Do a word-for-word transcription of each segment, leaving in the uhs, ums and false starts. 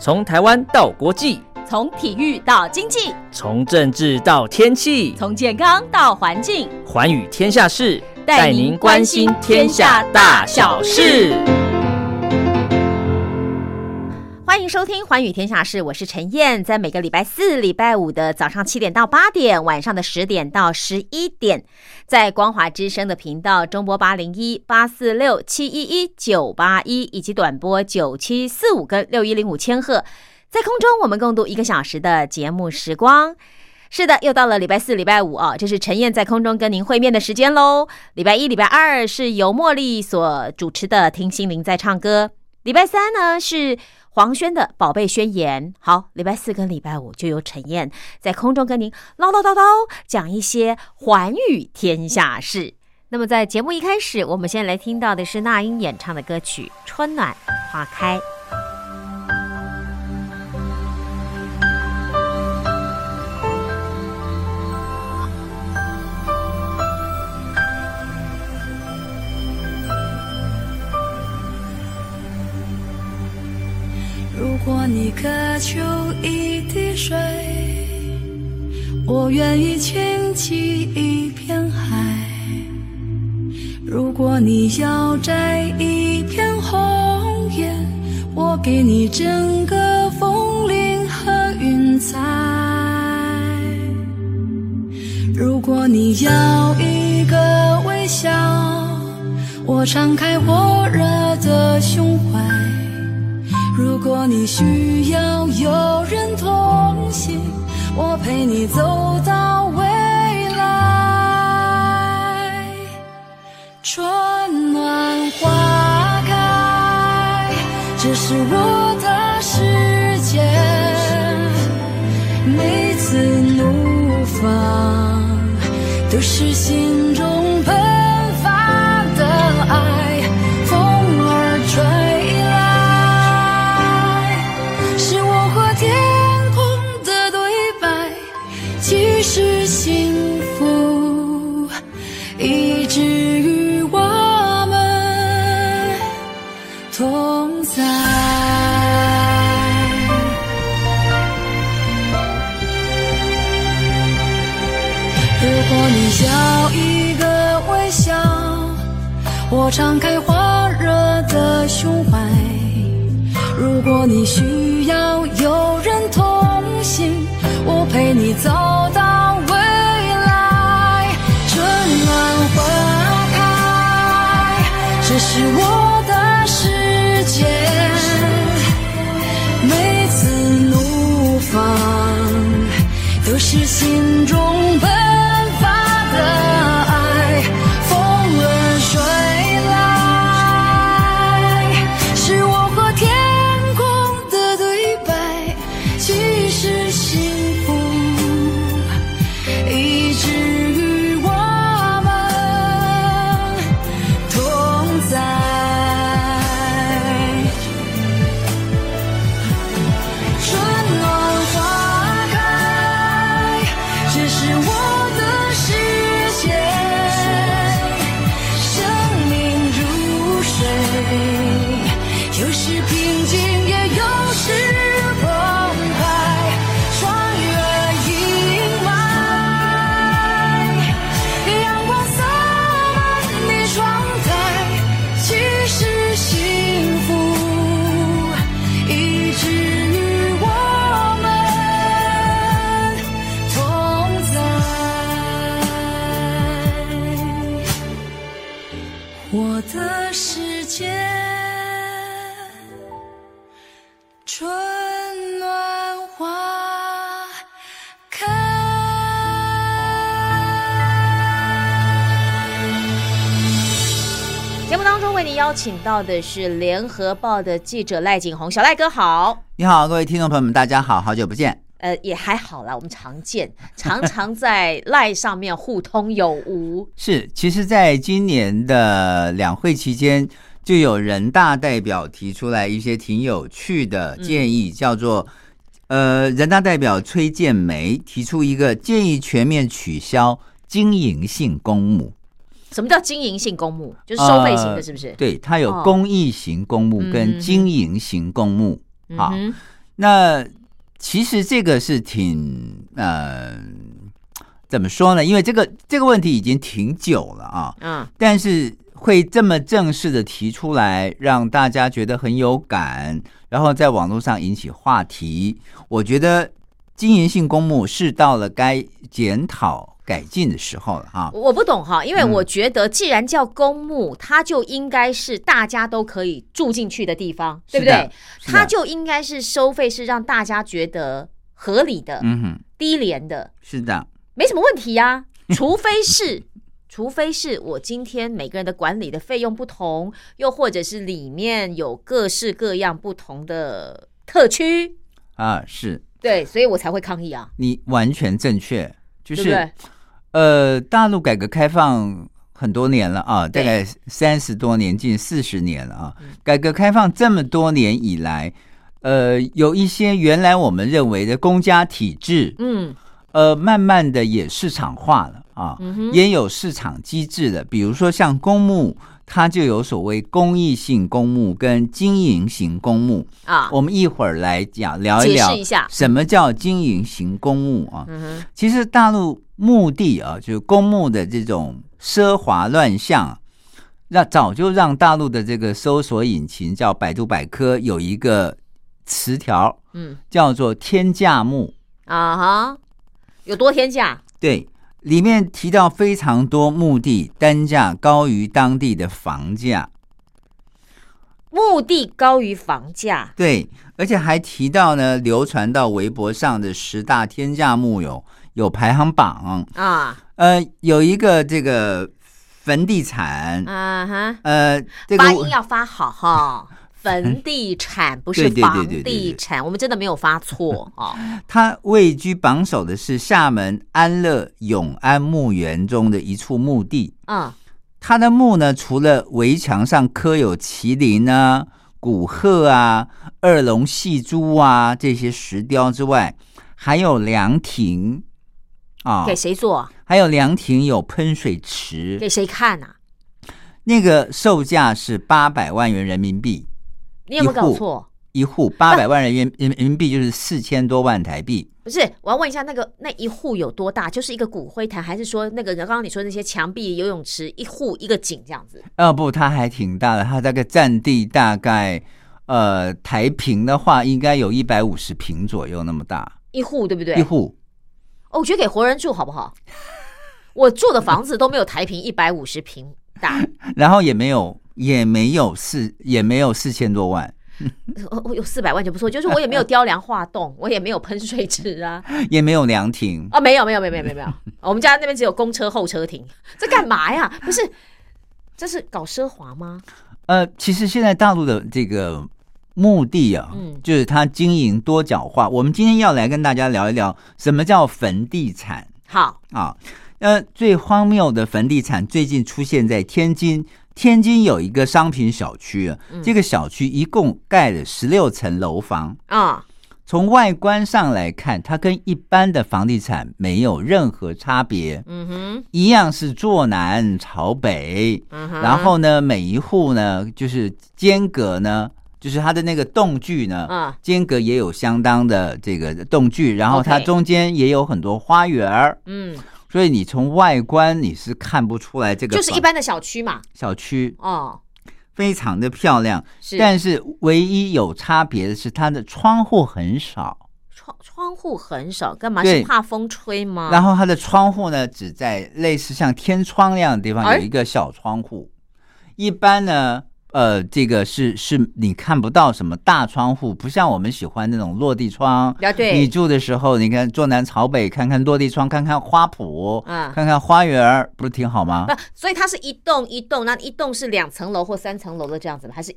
从台湾到国际，从体育到经济，从政治到天气，从健康到环境，寰宇天下事，带您关心天下大小事。欢迎收听寰宇天下事，我是陈燕，在每个礼拜四、礼拜五的早上七点到八点，晚上的十点到十一点，在光华之声的频道中波八零一、八四六、七一一、九八一，以及短波九七四五跟六一零五千赫。在空中我们共度一个小时的节目时光。是的，又到了礼拜四礼拜五啊，这是陈燕在空中跟您会面的时间咯。礼拜一礼拜二是由茉莉所主持的听心灵在唱歌，礼拜三呢是黄轩的宝贝宣言。好，礼拜四跟礼拜五就由陈燕在空中跟您唠唠叨叨讲一些寰宇天下事。那么在节目一开始，我们现在来听到的是那英演唱的歌曲《春暖花开》。如果你渴求一滴水，我愿意倾起一片海。如果你要摘一片红叶，我给你整个风铃和云彩。如果你要一个微笑，我敞开火热的胸怀。如果你需要有人同行，我陪你走到未来。春暖花开，这是我的世界，每次怒放都是心中喷发的爱，风儿吹是幸福，一直与我们同在。如果你要一个微笑，我敞开火热的胸怀。如果你需要有人同行，我陪你走到这是我的世界，每次怒放都是心中奔发的爱，风儿吹来，是我和天空的对白，其实幸福一直邀请到的是联合报的记者赖景宏。小赖哥好。你好，各位听众朋友们大家好，好久不见。呃，也还好啦，我们常见，常常在赖上面互通有无。是，其实在今年的两会期间，就有人大代表提出来一些挺有趣的建议、嗯、叫做呃，人大代表崔健梅提出一个建议，全面取消经营性公墓。什么叫经营性公墓？就是收费型的，是不是？呃、对，它有公益型公墓跟经营型公墓。嗯、好，那其实这个是挺呃怎么说呢？因为这个这个问题已经挺久了啊，嗯，但是会这么正式的提出来，让大家觉得很有感，然后在网络上引起话题，我觉得经营性公募是到了该检讨改进的时候了啊！我不懂哈，因为我觉得既然叫公募，嗯、它就应该是大家都可以住进去的地方，对不对？它就应该是收费是让大家觉得合理的、嗯哼、低廉的，是的，没什么问题呀、啊，除非是。除非是我今天每个人的管理的费用不同，又或者是里面有各式各样不同的特区啊，是对，所以我才会抗议啊。你完全正确，就是对对呃，大陆改革开放很多年了啊，大概三十多年，近四十年了啊。改革开放这么多年以来，呃，有一些原来我们认为的公家体制，嗯，呃，慢慢的也市场化了。啊、也有市场机制的，比如说像公募，它就有所谓公益性公募跟经营型公募啊。我们一会儿来讲聊一聊什么叫经营型公募啊。嗯、其实大陆目的啊，就是公募的这种奢华乱象，那早就让大陆的这个搜索引擎叫百度百科有一个词条，嗯，叫做天价募啊哈，有多天价？对。里面提到非常多墓地单价高于当地的房价，墓地高于房价，对，而且还提到呢，流传到微博上的十大天价墓有有排行榜啊，呃，有一个这个坟地产啊哈，呃，这个、发音要发好哈。坟地产不是房地产，我们真的没有发错哦。他位居榜首的是厦门安乐永安墓园中的一处墓地。嗯，他的墓呢，除了围墙上刻有麒麟啊、古鹤啊、二龙戏珠啊这些石雕之外，还有凉亭啊，给谁做？还有凉亭有喷水池，给谁看啊？那个售价是八百万元人民币。你有没有搞错？一户八百万人民币就是四千多万台币。不是，我要问一下，那个那一户有多大？就是一个骨灰坛，还是说那个刚刚你说那些墙壁、游泳池，一户一个井这样子？哦，不，它还挺大的，它大概占地大概呃台坪的话，应该有一百五十坪左右那么大。一户对不对？一户。哦，我觉得给活人住好不好？我住的房子都没有台坪一百五十坪大，然后也没有。也没有四，也没有四千多万，我有四百万就不错。就是我也没有雕梁画栋，我也没有喷水池啊，也没有凉亭啊、哦，没有没有没有没有没有，我们家那边只有公车候车亭，这干嘛呀？不是，这是搞奢华吗？呃，其实现在大陆的这个目的啊，嗯、就是它经营多角化。我们今天要来跟大家聊一聊什么叫坟地产。好啊，呃，最荒谬的坟地产最近出现在天津。天津有一个商品小区、啊嗯、这个小区一共盖了十六层楼房啊。从外观上来看，它跟一般的房地产没有任何差别，嗯哼，一样是坐南朝北，嗯哼，然后呢，每一户呢，就是间隔呢，就是它的那个栋距呢，啊，间隔也有相当的这个栋距，然后它中间也有很多花园，嗯。所以你从外观你是看不出来这个，就是一般的小区嘛，小区哦，非常的漂亮。但是唯一有差别的是它的窗户很少，窗窗户很少，干嘛？是怕风吹吗？然后它的窗户呢，只在类似像天窗那样的地方有一个小窗户，一般呢。呃，这个是是你看不到什么大窗户，不像我们喜欢那种落地窗。啊、对，你住的时候，你看坐南朝北，看看落地窗，看看花圃，嗯、看看花园，不是挺好吗？所以它是一栋一栋，那一栋是两层楼或三层楼的这样子吗？还是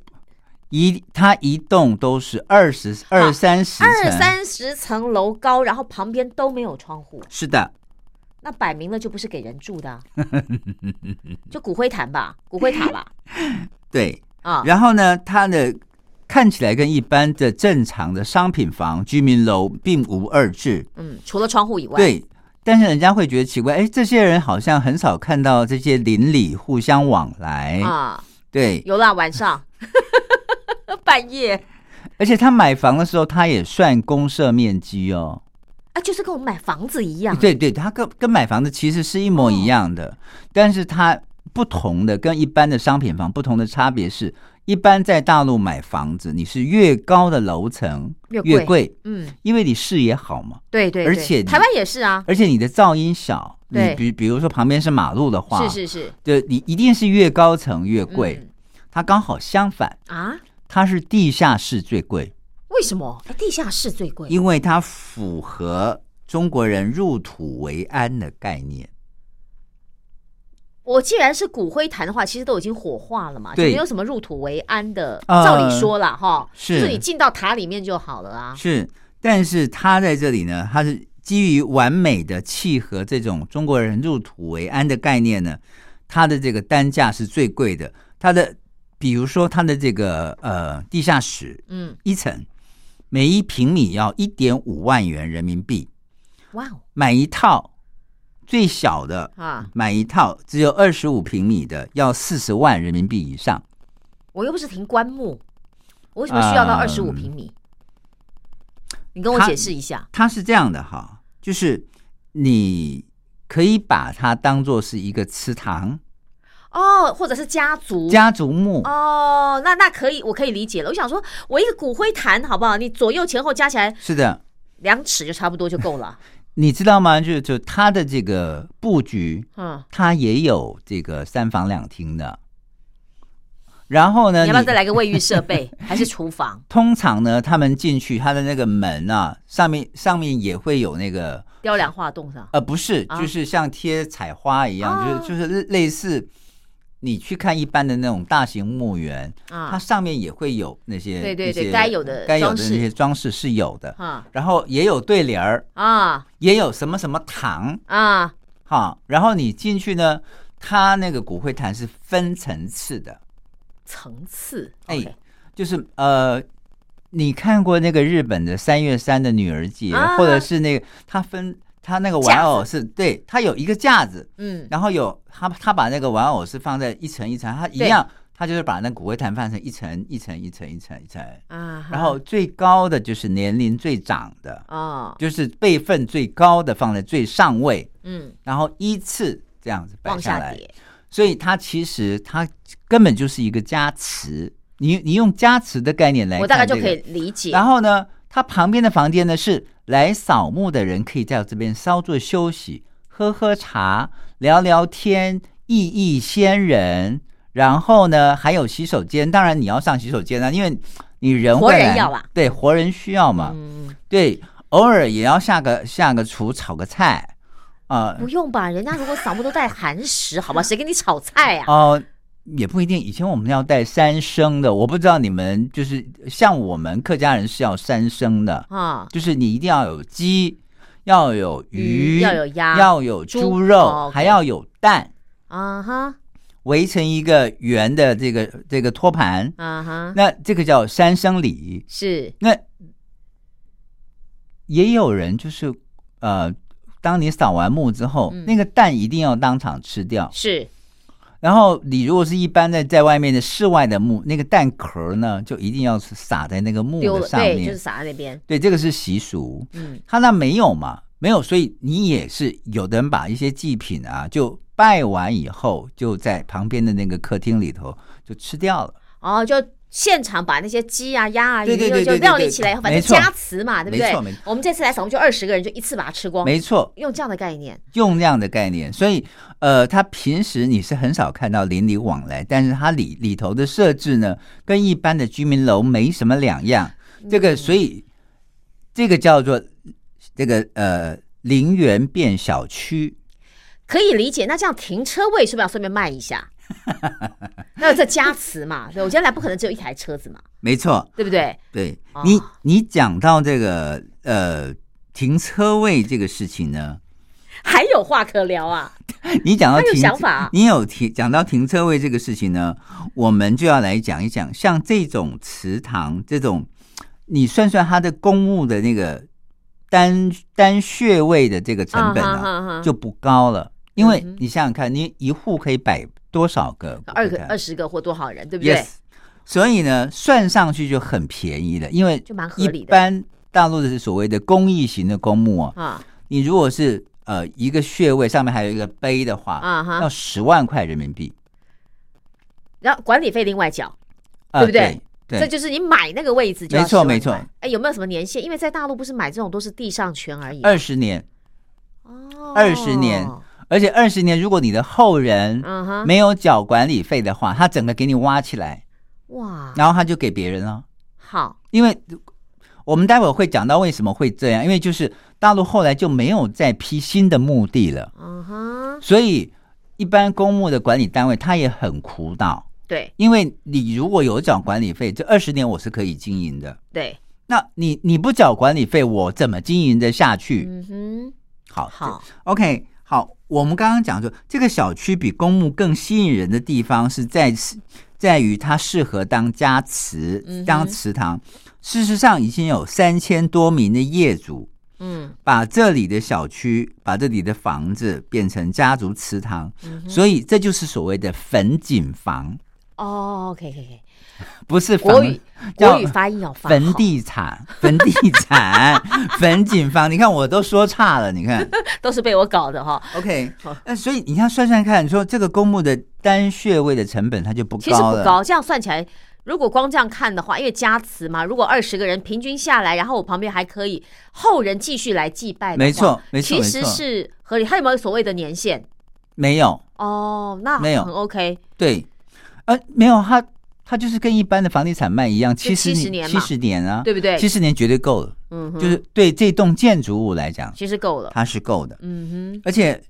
一它一栋都是二十二三十二三十层楼高，然后旁边都没有窗户。是的。那摆明了就不是给人住的、啊，就骨灰坛吧，骨灰塔吧。对啊，然后呢，它的看起来跟一般的正常的商品房、居民楼并无二致。嗯，除了窗户以外。对，但是人家会觉得奇怪，哎，这些人好像很少看到这些邻里互相往来啊。对，有啦，晚上半夜。而且他买房的时候，他也算公设面积哦。啊，就是跟我们买房子一样。对对，他跟跟买房子其实是一模一样的，哦、但是他不同的跟一般的商品房不同的差别是，一般在大陆买房子，你是越高的楼层越 贵, 越贵，嗯，因为你视野好嘛。对 对, 对，而且台湾也是啊，而且你的噪音小。你比比如说旁边是马路的话，是是是，对，你一定是越高层越贵。嗯、它刚好相反啊，它是地下室最贵。为什么？哎，地下室最贵，因为它符合中国人入土为安的概念。我既然是骨灰坛的话，其实都已经火化了嘛，就没有什么入土为安的。呃、照理说啦哈，就是你进到塔里面就好了啊。是，但是它在这里呢，它是基于完美的契合这种中国人入土为安的概念呢，它的这个单价是最贵的。它的比如说它的这个呃地下室，嗯，一层每一平米要 一点五万元人民币。哇、wow、买一套最小的啊，买一套只有二十五平米的要四十万人民币以上。我又不是停棺木，我为什么需要到二十五平米？呃你跟我解释一下。它是这样的哈，就是你可以把它当作是一个祠堂哦，或者是家族家族墓哦，那那可以，我可以理解了。我想说，我一个骨灰坛好不好？你左右前后加起来，是的，两尺就差不多就够了。你知道吗？就就它的这个布局，嗯，它也有这个三房两厅的。然后呢，你要不要再来个卫浴设备还是厨房？通常呢他们进去他的那个门啊，上面上面也会有那个雕梁画栋上，呃不是、啊、就是像贴彩花一样、啊、就是就是类似你去看一般的那种大型墓园、啊、它上面也会有那些，对对对，该有的该有的那些装饰是有的、啊、然后也有对联儿啊，也有什么什么堂啊，好，然后你进去呢，它那个骨灰坛是分层次的。层次，哎、okay ，就是呃，你看过那个日本的三月三的女儿节，啊、或者是那个他分他那个玩偶是，对，他有一个架子，嗯，然后有他他把那个玩偶是放在一层一层，他一样，他就是把那骨灰坛放成一层一层一层一层一层啊，然后最高的就是年龄最长的、哦、就是辈分最高的放在最上位，嗯，然后依次这样子摆下来。所以它其实它根本就是一个加持，你你用加持的概念来看、这个，我大概就可以理解。然后呢，它旁边的房间呢是来扫墓的人可以在这边稍作休息，喝喝茶，聊聊天，忆忆先人。然后呢，还有洗手间，当然你要上洗手间啊，因为你人会来活人要啊，对，活人需要嘛，嗯、对，偶尔也要下个下个厨炒个菜。呃、不用吧，人家如果扫墓都带寒食，好吧，谁给你炒菜啊？哦、呃，也不一定。以前我们要带三牲的，我不知道你们就是像我们客家人是要三牲的啊，就是你一定要有鸡，要有鱼，嗯、要有鸭，要有猪肉，猪哦 okay、还要有蛋啊哈，围成一个圆的这个这个托盘啊哈，那这个叫三牲礼。是，那也有人就是呃。当你扫完墓之后、嗯、那个蛋一定要当场吃掉，是，然后你如果是一般在在外面的室外的墓，那个蛋壳呢就一定要撒在那个墓的上面，对，就是撒在那边，对，这个是习俗。嗯，他那没有嘛，没有，所以你也是有的人把一些祭品啊就拜完以后就在旁边的那个客厅里头就吃掉了，哦，就现场把那些鸡啊鸭啊鱼就料理起来，反正加持嘛，对不对？没错没错，我们这次来扫墓就二十个人，就一次把它吃光，没错，用这样的概念，用这样的概念。所以呃，他平时你是很少看到邻里往来，但是他 里, 里头的设置呢跟一般的居民楼没什么两样，这个所以这个叫做这个呃陵园变小区，可以理解。那这样停车位是不是要顺便卖一下？那这加持嘛，对，我将来不可能只有一台车子嘛，没错，对不对？对，你、哦、你讲到这个呃停车位这个事情呢，还有话可聊啊。你讲到停，还有想法、啊，你有提讲到停车位这个事情呢，我们就要来讲一讲，像这种祠堂这种，你算算它的公墓的那个单单穴位的这个成本啊，啊哈哈就不高了，因为你想想看，嗯、你一户可以摆。多少个？二个、二十个或多少人，对不对？Yes, 所以呢算上去就很便宜了，因为一般大陆的所谓的公益型的公墓啊，啊你如果是呃一个穴位上面还有一个碑的话，啊、要十万块人民币，然后管理费另外缴，啊、对不对？对对，这就是你买那个位置就要，没错没错。哎，有没有什么年限？因为在大陆不是买这种都是地上权而已、啊，二十年，哦，二十年。而且二十年，如果你的后人没有缴管理费的话， uh-huh. 他整个给你挖起来，哇，然后他就给别人了。好，因为我们待会会讲到为什么会这样，因为就是大陆后来就没有再批新的墓地了，嗯哼，所以一般公墓的管理单位他也很苦恼，对，因为你如果有缴管理费，这二十年我是可以经营的，对，那你你不缴管理费，我怎么经营得下去？嗯哼，好，好 ，OK。好，我们刚刚讲说这个小区比公墓更吸引人的地方是在在于它适合当家祠、嗯、当祠堂。事实上已经有三千多名的业主、嗯、把这里的小区把这里的房子变成家族祠堂、嗯、所以这就是所谓的坟景房哦 OK OK 不是房国 语, 国语发音要发好坟地产坟地产坟景房你看我都说差了你看都是被我搞的哈 OK 那所以你看算算看你说这个公墓的单穴位的成本它就不高了其实不高这样算起来如果光这样看的话因为家祠嘛如果二十个人平均下来然后我旁边还可以后人继续来祭拜的话没错没错其实是合理它有没有所谓的年限没有哦那很 OK 对呃，没有，它它就是跟一般的房地产卖一样，七十年，七十年啊，对不对？七十年绝对够了，嗯，就是对这栋建筑物来讲，其实够了，它是够的，嗯哼，而且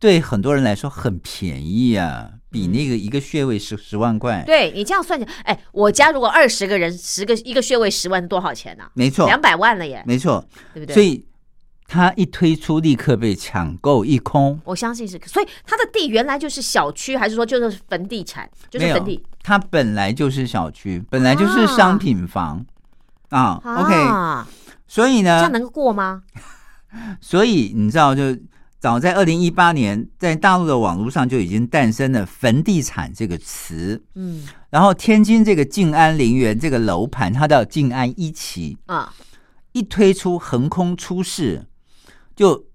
对很多人来说很便宜啊，比那个一个穴位是十万块，嗯、对你这样算起来，哎，我家如果二十个人，十个一个穴位十万多少钱呢、啊？没错，两百万了耶，没错，对不对？所以。它一推出立刻被抢购一空我相信是所以它的地原来就是小区还是说就是坟地产就是坟地它本来就是小区本来就是商品房 啊, 啊 OK 啊所以呢这样能够过吗所以你知道就早在二零一八年在大陆的网络上就已经诞生了坟地产这个词嗯，然后天津这个静安陵园这个楼盘它叫静安一期啊，一推出横空出世就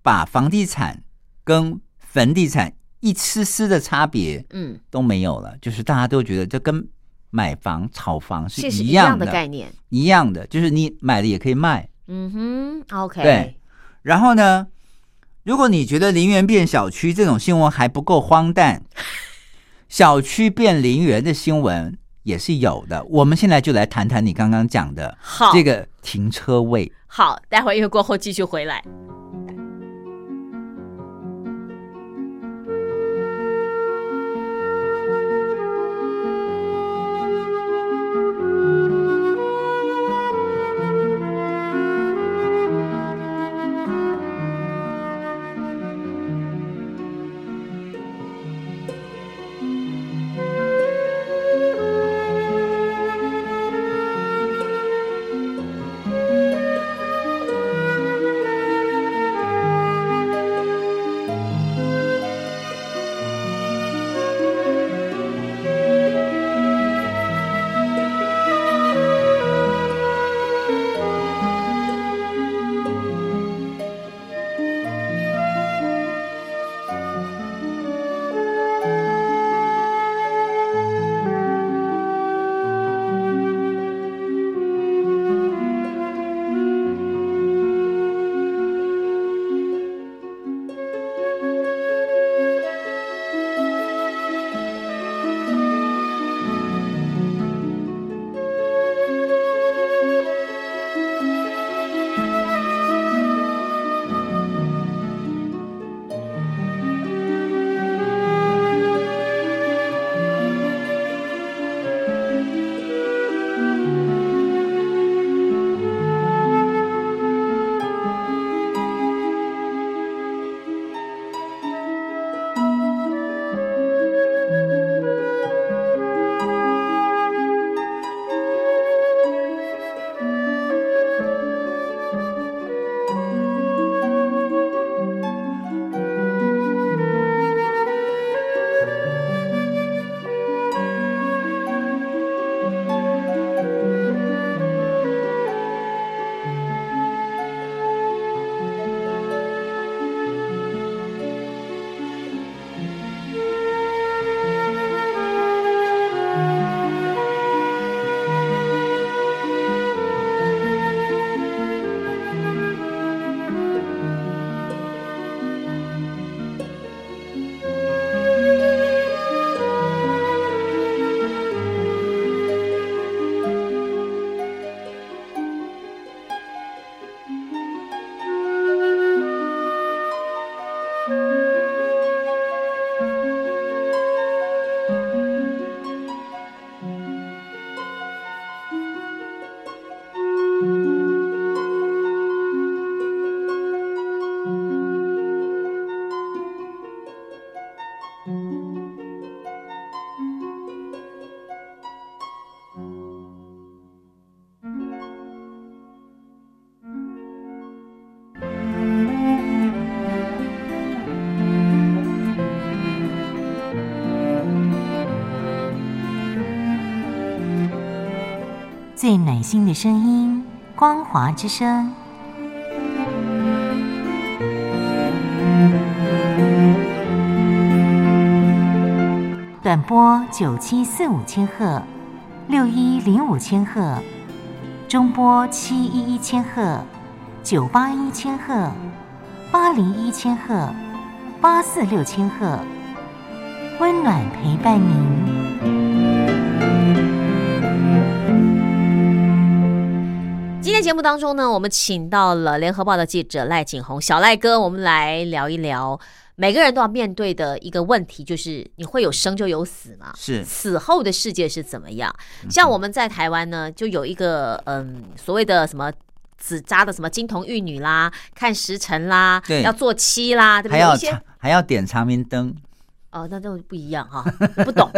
把房地产跟坟地产一丝丝的差别都没有了、嗯、就是大家都觉得这跟买房炒房是一样 的, 是是一样的概念一样的就是你买了也可以卖嗯哼 OK 对然后呢如果你觉得陵园变小区这种新闻还不够荒诞小区变陵园的新闻也是有的我们现在就来谈谈你刚刚讲的这个停车位好待会儿因为过后继续回来最暖心的声音，光华之声。短波九七四五千赫，六一零五千赫，中波七一一千赫，九八一千赫，八零一千赫，八四六千赫，温暖陪伴您。今天节目当中呢，我们请到了联合报的记者赖景宏，小赖哥，我们来聊一聊每个人都要面对的一个问题，就是你会有生就有死嘛？是，死后的世界是怎么样？像我们在台湾呢，就有一个嗯所谓的什么纸扎的什么金童玉女啦，看时辰啦，要做七啦，对不对？还要还要点长明灯。哦，那就不一样哈，不懂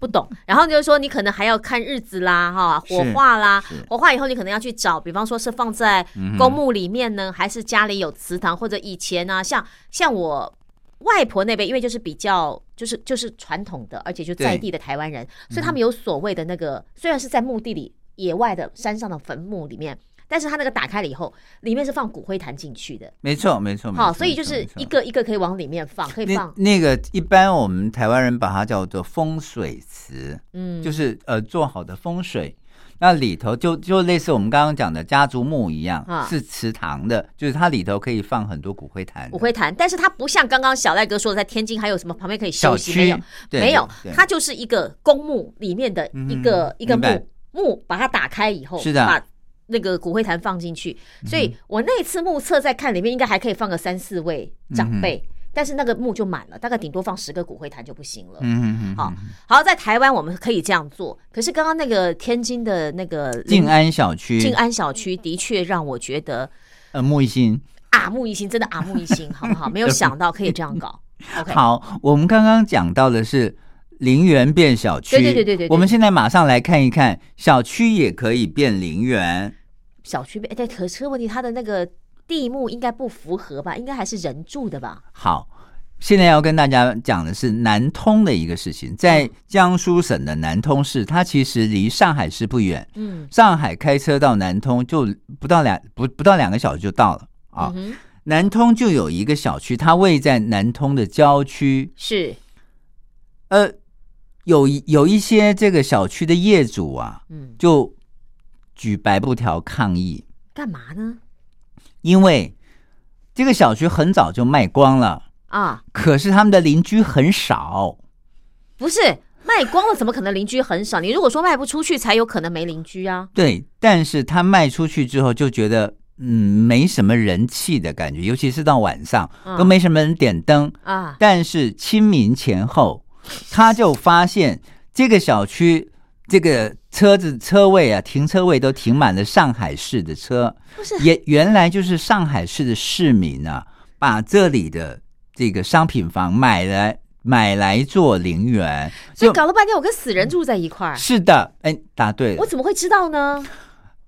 不懂。然后就是说，你可能还要看日子啦，哈，火化啦，火化以后你可能要去找，比方说是放在公墓里面呢，嗯、还是家里有祠堂，或者以前呢、啊，像像我外婆那边，因为就是比较就是就是传统的，而且就在地的台湾人，所以他们有所谓的那个，嗯、虽然是在墓地里、野外的山上的坟墓里面。但是它那个打开了以后，里面是放骨灰坛进去的，没错没错。好，所以就是一个一个可以往里面放，可以放。那个一般我们台湾人把它叫做风水祠，嗯，就是呃做好的风水，那里头就就类似我们刚刚讲的家族墓一样，啊、是祠堂的，就是它里头可以放很多骨灰坛。骨灰坛，但是它不像刚刚小赖哥说的，在天津还有什么旁边可以休息没有？没有，它就是一个公墓里面的一个、嗯、一个墓墓，把它打开以后，是的。把那个骨灰坛放进去，所以我那次目测在看里面应该还可以放个三四位长辈，嗯、但是那个墓就满了，大概顶多放十个骨灰坛就不行了。嗯嗯，好，好，在台湾我们可以这样做，可是刚刚那个天津的那个静安小区，静安小区的确让我觉得耳目一新，耳目一新，真的耳目一新，好不好？没有想到可以这样搞。okay、好，我们刚刚讲到的是。陵园变小区，对对对 对, 对, 对我们现在马上来看一看，小区也可以变陵园。小区变，哎，可是问题它的那个地目应该不符合吧？应该还是人住的吧？好，现在要跟大家讲的是南通的一个事情，在江苏省的南通市，它其实离上海市不远。嗯，上海开车到南通就不到两不不到两个小时就到了啊。嗯、南通就有一个小区，它位在南通的郊区，是，呃。有, 有一些这个小区的业主啊，嗯、就举白布条抗议。干嘛呢？因为这个小区很早就卖光了啊，可是他们的邻居很少。不是卖光了，怎么可能邻居很少？你如果说卖不出去，才有可能没邻居啊。对，但是他卖出去之后，就觉得嗯没什么人气的感觉，尤其是到晚上、啊、都没什么人点灯啊。但是清明前后。他就发现这个小区这个车子车位啊，停车位都停满了上海市的车，也原来就是上海市的市民啊，把这里的这个商品房买来买来做陵园，所以搞了半天我跟死人住在一块儿。是的，哎，答对了。我怎么会知道呢？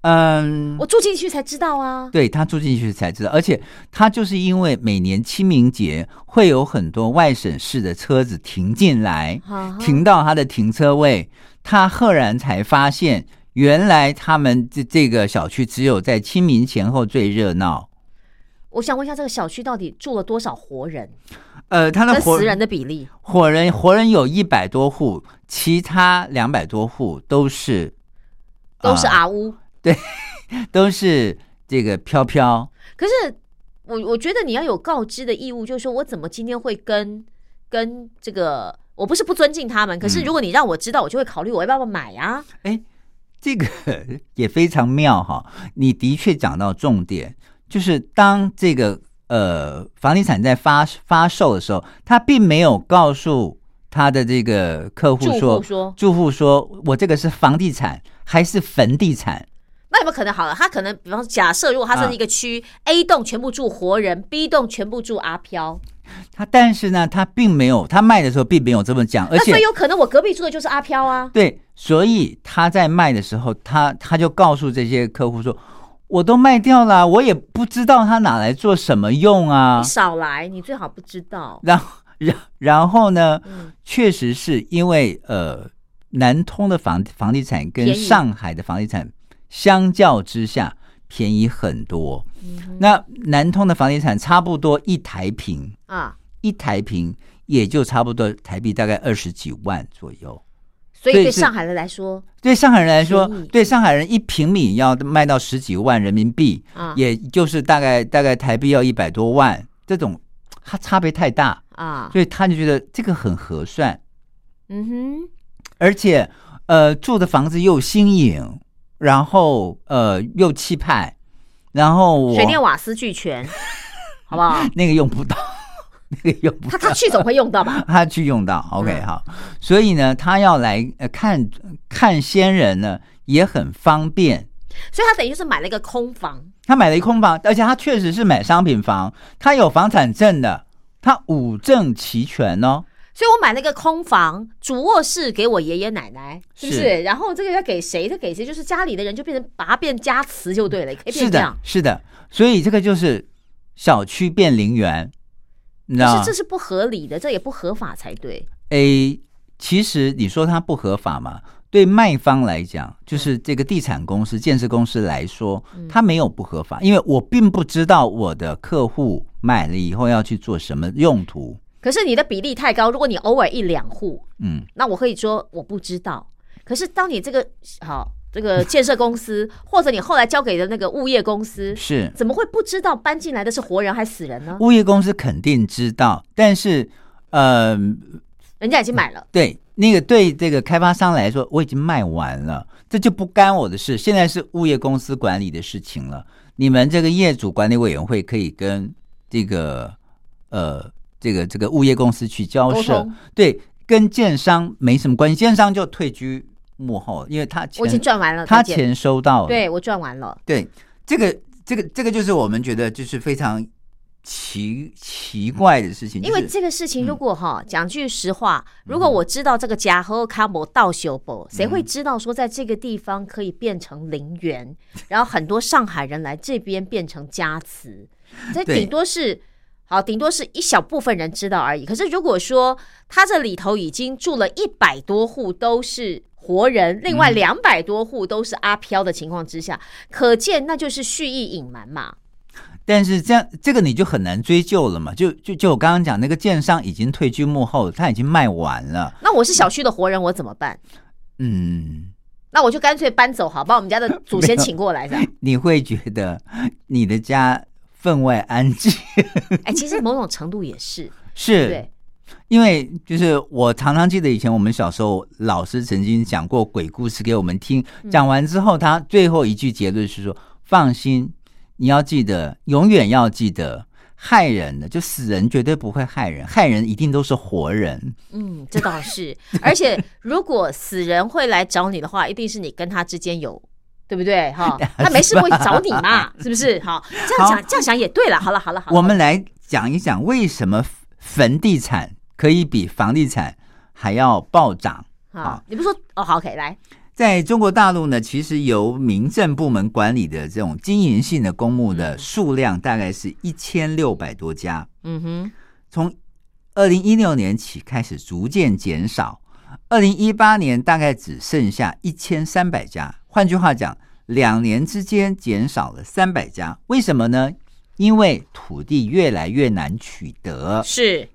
嗯，我住进去才知道啊。对，他住进去才知道，而且他就是因为每年清明节会有很多外省市的车子停进来，啊、停到他的停车位，他赫然才发现，原来他们这这个小区只有在清明前后最热闹。我想问一下，这个小区到底住了多少活人？呃，他的活死人的比例，活人活人有一百多户，其他两百多户都是都是阿屋。呃对，都是这个飘飘。可是我我觉得你要有告知的义务，就是说我怎么今天会跟跟这个，我不是不尊敬他们，可是如果你让我知道，嗯、我就会考虑我要不要买啊。哎，这个也非常妙哈，你的确讲到重点，就是当这个呃房地产在发发售的时候，他并没有告诉他的这个客户说，住户说，住户说我这个是房地产还是坟地产。那有没有可能好了？他可能，比方假设，如果他是一个区、啊、，A 栋全部住活人 ，B 栋全部住阿飘。他但是呢，他并没有，他卖的时候并没有这么讲，而且所以有可能我隔壁住的就是阿飘啊。对，所以他在卖的时候，他他就告诉这些客户说：“我都卖掉了，我也不知道他拿来做什么用啊。”你少来，你最好不知道。然后，然然后呢？嗯、确实是因为呃，南通的房房地产跟上海的房地产。相较之下便宜很多、嗯、那南通的房地产差不多一台平、啊、一台平也就差不多台币大概二十几万左右，所以对上海人来说，对上海人来说，对上海人一平米要卖到十几万人民币、啊、也就是大概大概台币要一百多万，这种它差别太大啊，所以他就觉得这个很合算。嗯哼，而且呃住的房子又新颖，然后呃又气派，然后水电瓦斯俱全，好不好？那个用不到。他, 他去总会用到吧他去用到 OK、嗯、好，所以呢他要来、呃、看看先人呢也很方便，所以他等于就是买了一个空房，他买了一个空房，而且他确实是买商品房，他有房产证的，他五证齐全哦，所以我买了一个空房，主卧室给我爷爷奶奶，是不 是, 是然后这个要给谁这给谁，就是家里的人就变成把它变加持就对了，可以变这样，是 的, 是的，所以这个就是小区变陵园，可是这是不合理的，这也不合法才对。诶，其实你说它不合法嘛，对卖方来讲，就是这个地产公司、嗯、建设公司来说，它没有不合法，因为我并不知道我的客户买了以后要去做什么用途。可是你的比例太高，如果你偶尔一两户，嗯，那我可以说我不知道。可是当你这个好。这个建设公司或者你后来交给的那个物业公司，是怎么会不知道搬进来的是活人还死人呢？物业公司肯定知道，但是呃，人家已经买了，对，那个对这个开发商来说我已经卖完了，这就不干我的事，现在是物业公司管理的事情了，你们这个业主管理委员会可以跟这个呃这个这个物业公司去交涉，对，跟建商没什么关系，建商就退居幕后，因为他钱我已经赚完了，他钱收到了，对，我赚完了，对，这个这个这个就是我们觉得就是非常奇奇怪的事情、就是、因为这个事情如果哈、嗯、讲句实话，如果我知道这个家和卡摩到修博，谁会知道说在这个地方可以变成陵园、嗯、然后很多上海人来这边变成家祠，这顶多是好，顶多是一小部分人知道而已。可是如果说他这里头已经住了一百多户都是活人，另外两百多户都是阿飘的情况之下、嗯、可见那就是蓄意隐瞒嘛。但是这样这个你就很难追究了嘛，就就就我刚刚讲那个建商已经退居幕后，他已经卖完了，那我是小区的活人我怎么办？嗯，那我就干脆搬走好，把我们家的祖先请过来，你会觉得你的家分外安静、哎、其实某种程度也是是对，因为就是我常常记得以前我们小时候老师曾经讲过鬼故事给我们听，讲完之后他最后一句结论是说，放心，你要记得，永远要记得，害人的就死人绝对不会害人，害人一定都是活人。嗯，这倒是而且如果死人会来找你的话，一定是你跟他之间有，对不对？哈，他没事会找你嘛是不是？好，这样想这样想也对了。好了好了好了，我们来讲一讲为什么坟地产可以比房地产还要暴涨。好，你不说哦，好，可以来。在中国大陆呢，其实由民政部门管理的这种经营性的公墓的数量大概是一千六百多家。嗯哼，从二零一六年起开始逐渐减少，二零一八年大概只剩下一千三百家。换句话讲，两年之间减少了三百家。为什么呢？因为土地越来越难取得。是。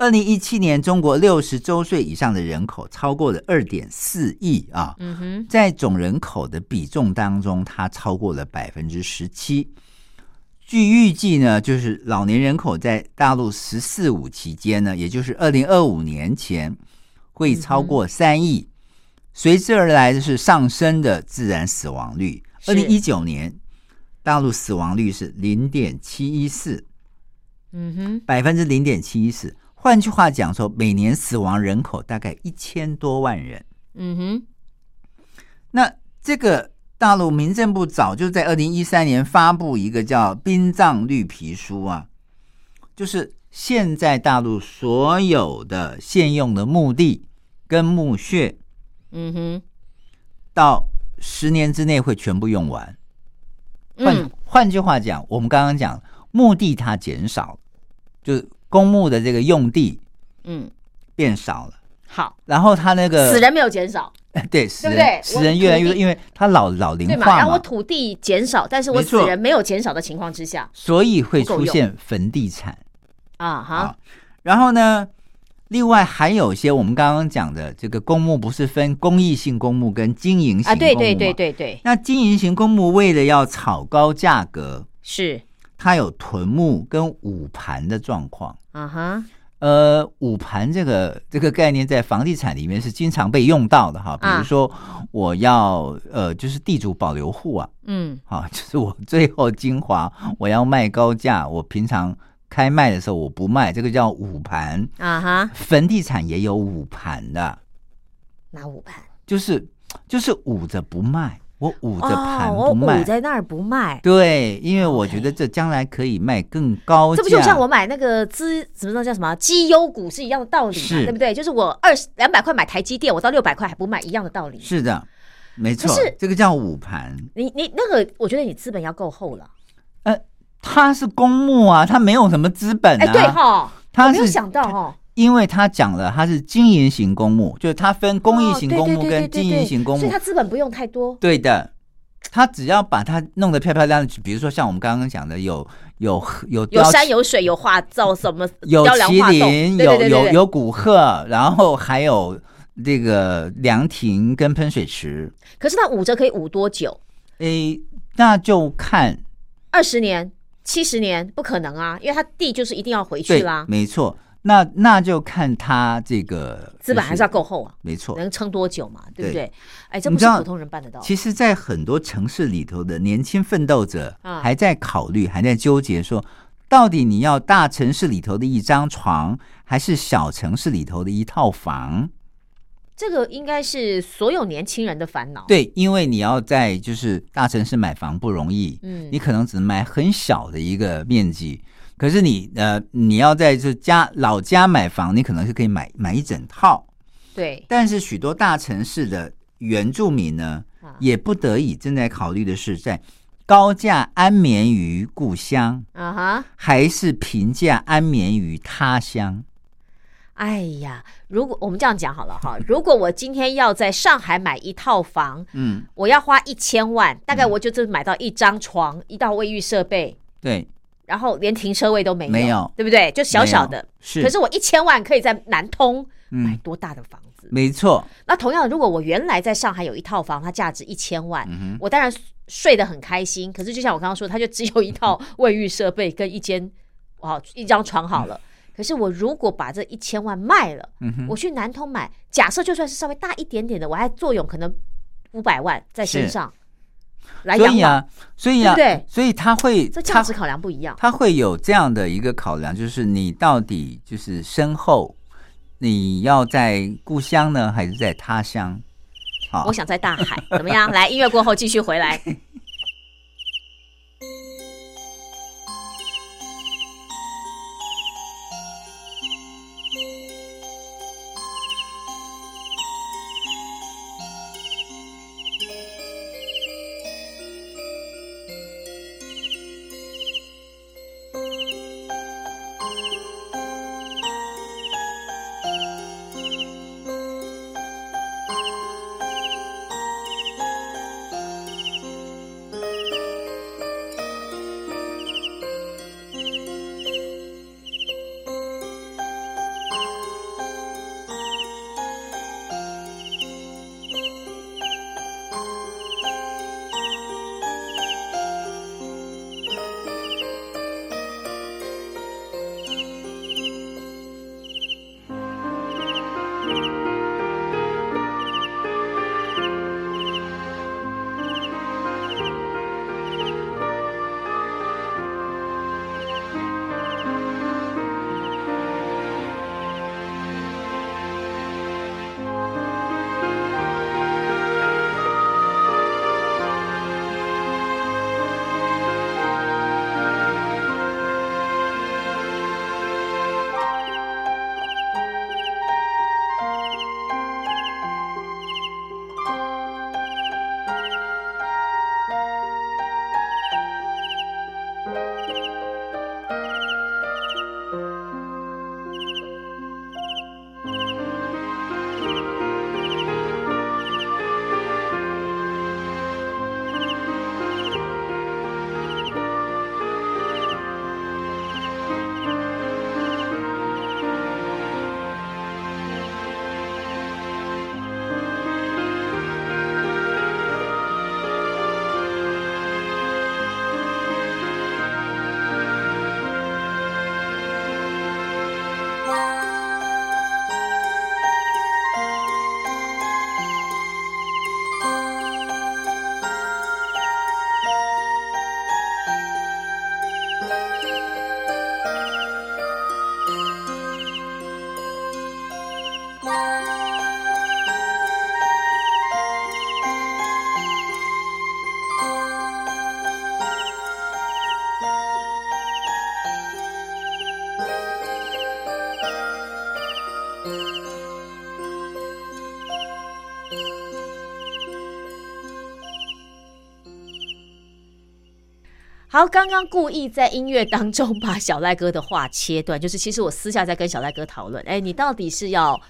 二零一七年，中国六十周岁以上的人口超过了二点四亿啊、嗯，在总人口的比重当中，它超过了百分之十七。据预计呢，就是老年人口在大陆“十四五”期间呢，也就是二零二五年前会超过三亿、嗯，随之而来的是上升的自然死亡率。二零一九年，大陆死亡率是零点七一四，嗯哼，百分之零点七一四。换句话讲说，每年死亡人口大概一千多万人。嗯哼，那这个大陆民政部早就在二零一三年发布一个叫《殡葬绿皮书》啊，就是现在大陆所有的现用的墓地跟墓穴，嗯哼，到十年之内会全部用完。换换句话讲，我们刚刚讲墓地它减少了，就是。公墓的这个用地，嗯，变少了。好，然后他那个死人没有减少对，死人死人越来越多，因为它老老龄化嘛，对嘛，然后我土地减少，但是我死人没有减少的情况之下，所以会出现坟地产啊哈。然后呢，另外还有一些我们刚刚讲的这个公墓，不是分公益性公墓跟经营型公墓啊？对对对对对。那经营型公墓为了要炒高价格，是它有囤墓跟捂盘的状况啊哈。呃，捂盘这个这个概念在房地产里面是经常被用到的哈，比如说我要、啊、呃，就是地主保留户啊，嗯，好、啊，就是我最后精华我要卖高价，我平常开卖的时候我不卖，这个叫捂盘啊哈。房地产也有捂盘的，哪捂盘？就是就是捂着不卖，我捂着盘不卖，哦、我捂在那儿不卖。对，因为我觉得这将来可以卖更高价。这不就像我买那个资什么叫什么绩优股是一样的道理嘛，对不对？就是我二十两百块买台积电，我到六百块还不卖，一样的道理。是的，没错。是这个叫捂盘。你你那个，我觉得你资本要够厚了。呃，他是公募啊，他没有什么资本啊。哎，对哈，他没有想到哈。因为他讲了，他是经营型公墓，就是他分公益型公墓跟经营型公墓，所以他资本不用太多。对的，他只要把它弄得漂漂亮亮，比如说像我们刚刚讲的，有有有有山有水有画造什么，有麒麟，有有有古鹤，然后还有这个凉亭跟喷水池。可是那捂着可以捂多久？诶，那就看二十年、七十年不可能啊，因为他地就是一定要回去啦。没错。那那就看他这个资本还是要够厚啊，没错，能撑多久嘛，对不对？哎，这不是普通人办得到。其实，在很多城市里头的年轻奋斗者还在考虑，还在纠结，说到底你要大城市里头的一张床，还是小城市里头的一套房？这个应该是所有年轻人的烦恼。对，因为你要在就是大城市买房不容易，嗯，你可能只能买很小的一个面积。可是你呃，你要在这家老家买房，你可能是可以买买一整套，对。但是许多大城市的原住民呢，啊、也不得已正在考虑的是，在高价安眠于故乡啊哈，还是平价安眠于他乡。哎呀，如果我们这样讲好了哈，如果我今天要在上海买一套房，嗯，我要花一千万，大概我就只买到一张床、嗯、一套卫浴设备，对。然后连停车位都没有，没有，对不对？就小小的，是。可是我一千万可以在南通买多大的房子？嗯、没错。那同样，如果我原来在上海有一套房，它价值一千万，嗯、我当然睡得很开心。可是就像我刚刚说，它就只有一套卫浴设备跟一间啊一张床好了。嗯、可是我如果把这一千万卖了，嗯、我去南通买，假设就算是稍微大一点点的，我还坐拥可能五百万在身上。来所以啊，所以啊，对对，所以他会，这价值考量不一样，他会有这样的一个考量，就是你到底就是身后，你要在故乡呢，还是在他乡？好，我想在大海，怎么样？来，音乐过后继续回来。好，刚刚故意在音乐当中把小赖哥的话切断，就是其实我私下在跟小赖哥讨论，哎，你到底是要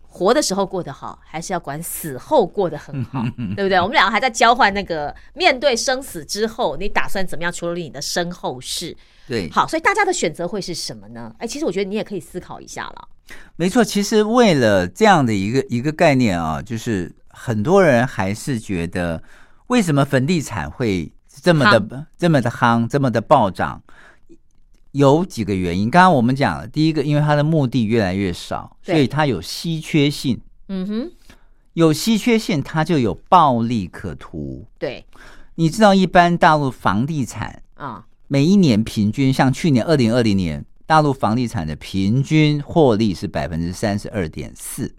活的时候过得好，还是要管死后过得很好，对不对？我们两个还在交换那个面对生死之后，你打算怎么样处理你的身后事？对，好，所以大家的选择会是什么呢？哎，其实我觉得你也可以思考一下了。没错，其实为了这样的一个一个概念啊，就是很多人还是觉得为什么房地产会这么的这么的夯，这么的暴涨，有几个原因。刚刚我们讲了，第一个，因为它的目的越来越少，所以它有稀缺性。嗯哼，有稀缺性，它就有暴利可图。对，你知道一般大陆房地产啊，每一年平均，像去年二零二零年，大陆房地产的平均获利是百分之三十二点四。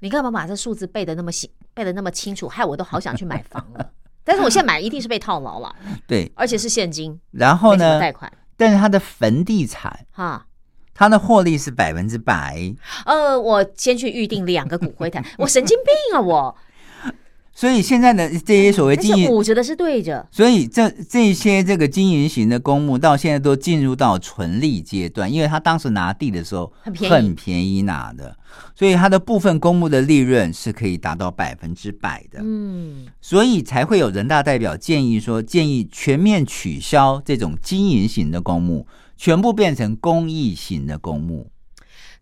你干嘛把这数字背得那么细，背得那么清楚，害我都好想去买房了。但是我现在买一定是被套牢了，对，而且是现金，然后呢，贷款。但是它的房地产哈，它的获利是百分之百。呃，我先去预定两个骨灰坛，我神经病啊我！所以现在的这些所谓经营，捂着的是对着，所以这这些这个经营型的公墓到现在都进入到纯利阶段，因为他当时拿地的时候很便宜，很便宜拿的，所以他的部分公墓的利润是可以达到百分之百的，嗯，所以才会有人大代表建议说，建议全面取消这种经营型的公墓，全部变成公益型的公墓。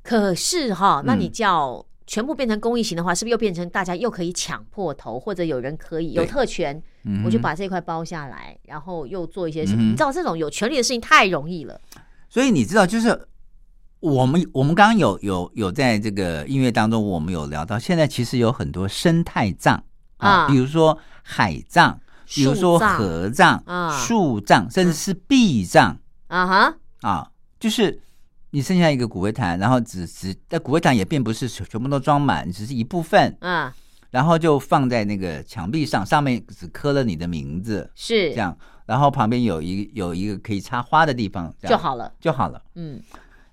可是哈，那你叫、嗯。全部变成公益型的话，是不是又变成大家又可以抢破头，或者有人可以有特权、嗯、我就把这块包下来，然后又做一些什么、嗯、你知道这种有权利的事情太容易了。所以你知道就是我们我们刚刚有有有在这个音乐当中我们有聊到，现在其实有很多生态葬、啊啊、比如说海葬，比如说河葬、树葬、啊、甚至是壁葬、嗯、啊哈啊，就是你剩下一个骨灰坛，然后只只但骨灰坛也并不是全部都装满，只是一部分，嗯，然后就放在那个墙壁上，上面只刻了你的名字，是这样，然后旁边有一有一个可以插花的地方，这样就好了，就好了，嗯。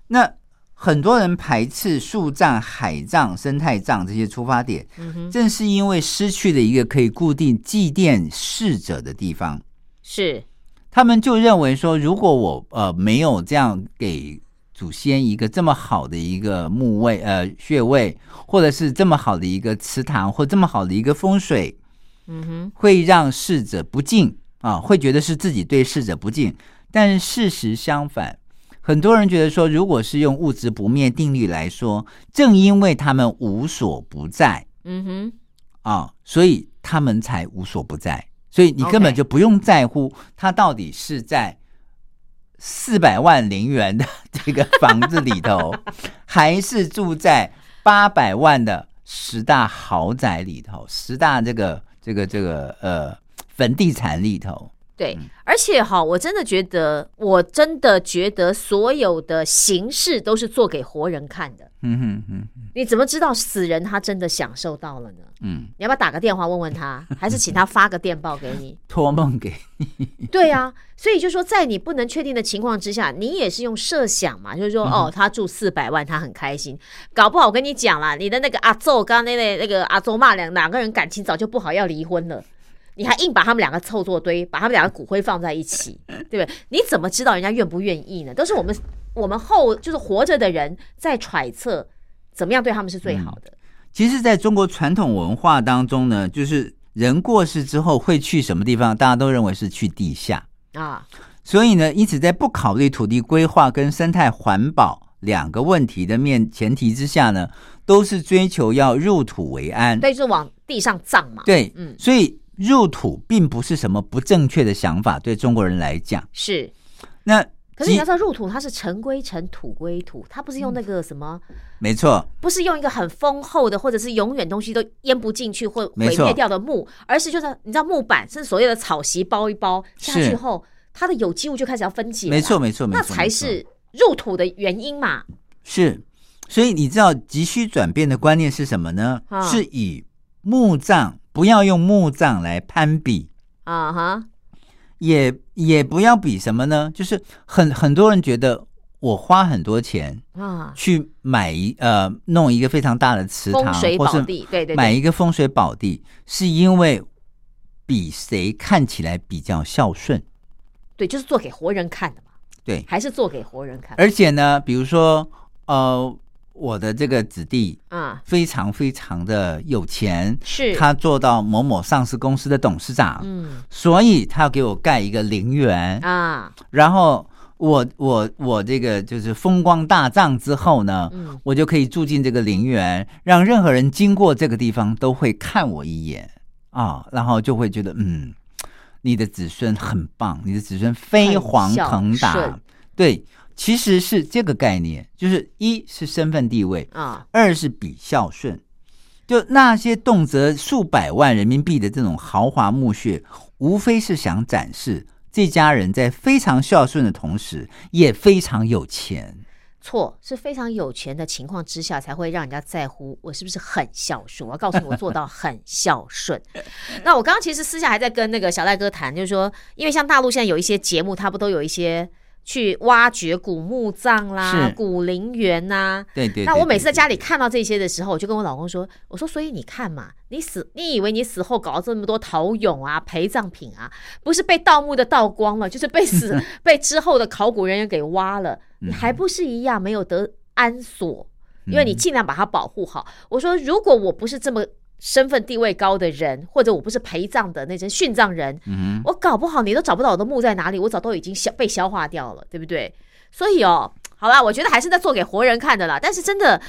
那很多人排斥树葬、海葬、生态葬这些出发点、嗯，正是因为失去了一个可以固定祭奠逝者的地方，是他们就认为说，如果我呃没有这样给祖先一个这么好的一个墓位呃穴位，或者是这么好的一个祠堂，或这么好的一个风水，嗯哼，会让逝者不敬啊，会觉得是自己对逝者不敬。但是事实相反，很多人觉得说，如果是用物质不灭定律来说，正因为他们无所不在，嗯哼，啊，所以他们才无所不在，所以你根本就不用在乎他到底是在四百万零元的这个房子里头还是住在八百万的十大豪宅里头，十大这个这个这个呃房地产里头。对，而且哈，我真的觉得我真的觉得所有的形式都是做给活人看的。嗯哼哼，你怎么知道死人他真的享受到了呢？嗯，你要不要打个电话问问他，还是请他发个电报给你，托梦给你？对啊，所以就说在你不能确定的情况之下，你也是用设想嘛，就是说哦，他住四百万，他很开心。搞不好我跟你讲啦，你的那个阿祖跟那个那个阿祖妈两两个人感情早就不好，要离婚了。你还硬把他们两个凑作堆，把他们两个骨灰放在一起，对不对？你怎么知道人家愿不愿意呢？都是我们我们后就是活着的人在揣测怎么样对他们是最好的、嗯、其实在中国传统文化当中呢，就是人过世之后会去什么地方，大家都认为是去地下啊。所以呢，因此在不考虑土地规划跟生态环保两个问题的面前提之下呢，都是追求要入土为安，对，就是往地上葬嘛，对、嗯、所以入土并不是什么不正确的想法，对中国人来讲是。那可是你要知道，入土它是尘归尘，土归土，它不是用那个什么、嗯，没错，不是用一个很丰厚的，或者是永远东西都淹不进去或毁灭掉的木，而是就是你知道木板，甚至所谓的草席包一包下去后，它的有机物就开始要分解了，没错没错，那才是入土的原因嘛。是，所以你知道急需转变的观念是什么呢？嗯、是以墓葬。不要用墓葬来攀比啊哈、uh-huh. 也也不要比什么呢？就是很很多人觉得我花很多钱啊，去买一呃弄一个非常大的池塘，风水宝地，对对对，买一个风水宝地，是因为比谁看起来比较孝顺。对，就是做给活人看的嘛。对，还是做给活人看。而且呢，比如说呃，我的这个子弟啊，非常非常的有钱，是他做到某某上市公司的董事长，嗯，所以他要给我盖一个陵园啊，然后。我我我这个就是风光大葬之后呢，嗯，我就可以住进这个陵园，让任何人经过这个地方都会看我一眼啊，然后就会觉得嗯，你的子孙很棒，你的子孙飞黄腾达。对，其实是这个概念，就是一是身份地位啊，二是比孝顺。就那些动辄数百万人民币的这种豪华墓穴，无非是想展示。这家人在非常孝顺的同时也非常有钱。错，是非常有钱的情况之下才会让人家在乎我是不是很孝顺，我要告诉你我做到很孝顺。那我刚刚其实私下还在跟那个小赖哥谈，就是说因为像大陆现在有一些节目，他不都有一些去挖掘古墓葬啦、古陵园呐，对 对, 对。那我每次在家里看到这些的时候，我就跟我老公说：“我说，所以你看嘛，你死，你以为你死后搞到这么多陶俑啊、陪葬品啊，不是被盗墓的盗光了，就是被死被之后的考古人员给挖了，你还不是一样没有得安所？因为你尽量把它保护好。”我说：“如果我不是这么。”身份地位高的人，或者我不是陪葬的那些殉葬人，嗯，我搞不好你都找不到我的墓在哪里，我早都已经消被消化掉了，对不对？所以哦，好啦，我觉得还是在做给活人看的啦。但是真的，